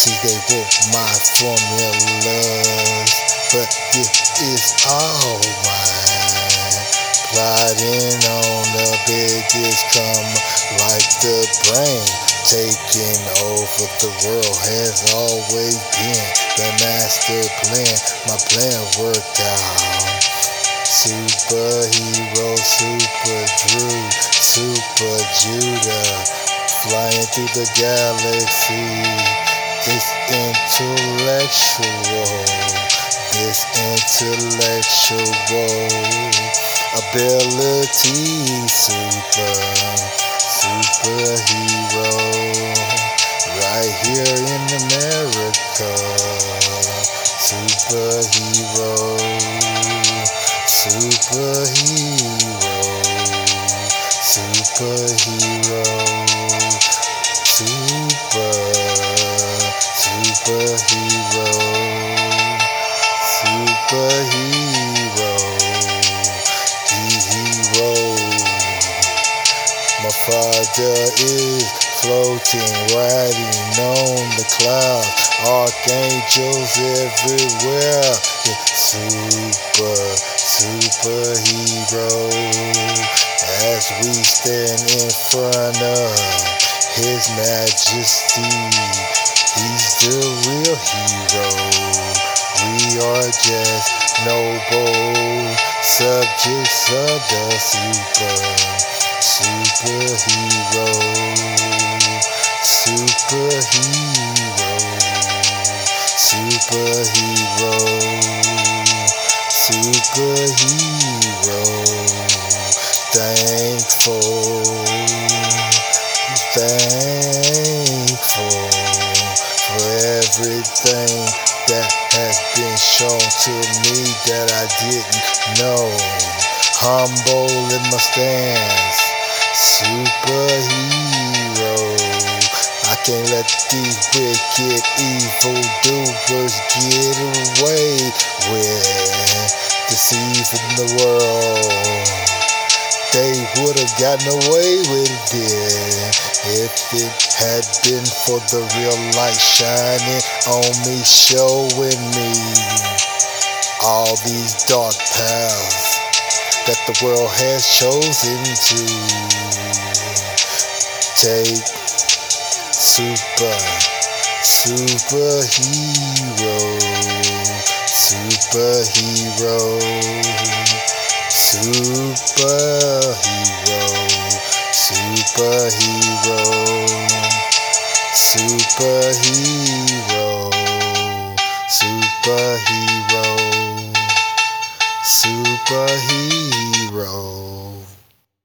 See, they broke my formula, but this is all mine. Plotting on the biggest drama, like the brain taking over the world has always been the master plan. My plan worked out. Superhero, Super Drew, Super Judah, flying through the galaxy. It's intellectual, this intellectual ability, superhero, right here in America, superhero, superhero. My father is floating, riding on the clouds, archangels everywhere. It's superhero, as we stand in front of His Majesty. He's the real hero, we are just noble subjects of the superhero, thankful. Everything that has been shown to me that I didn't know. Humble in my stance, superhero. I can't let these wicked evil doers get away with deceiving the world. They would have gotten away with it if it had been for the real light shining on me, showing me all these dark paths that the world has chosen to take. Superhero.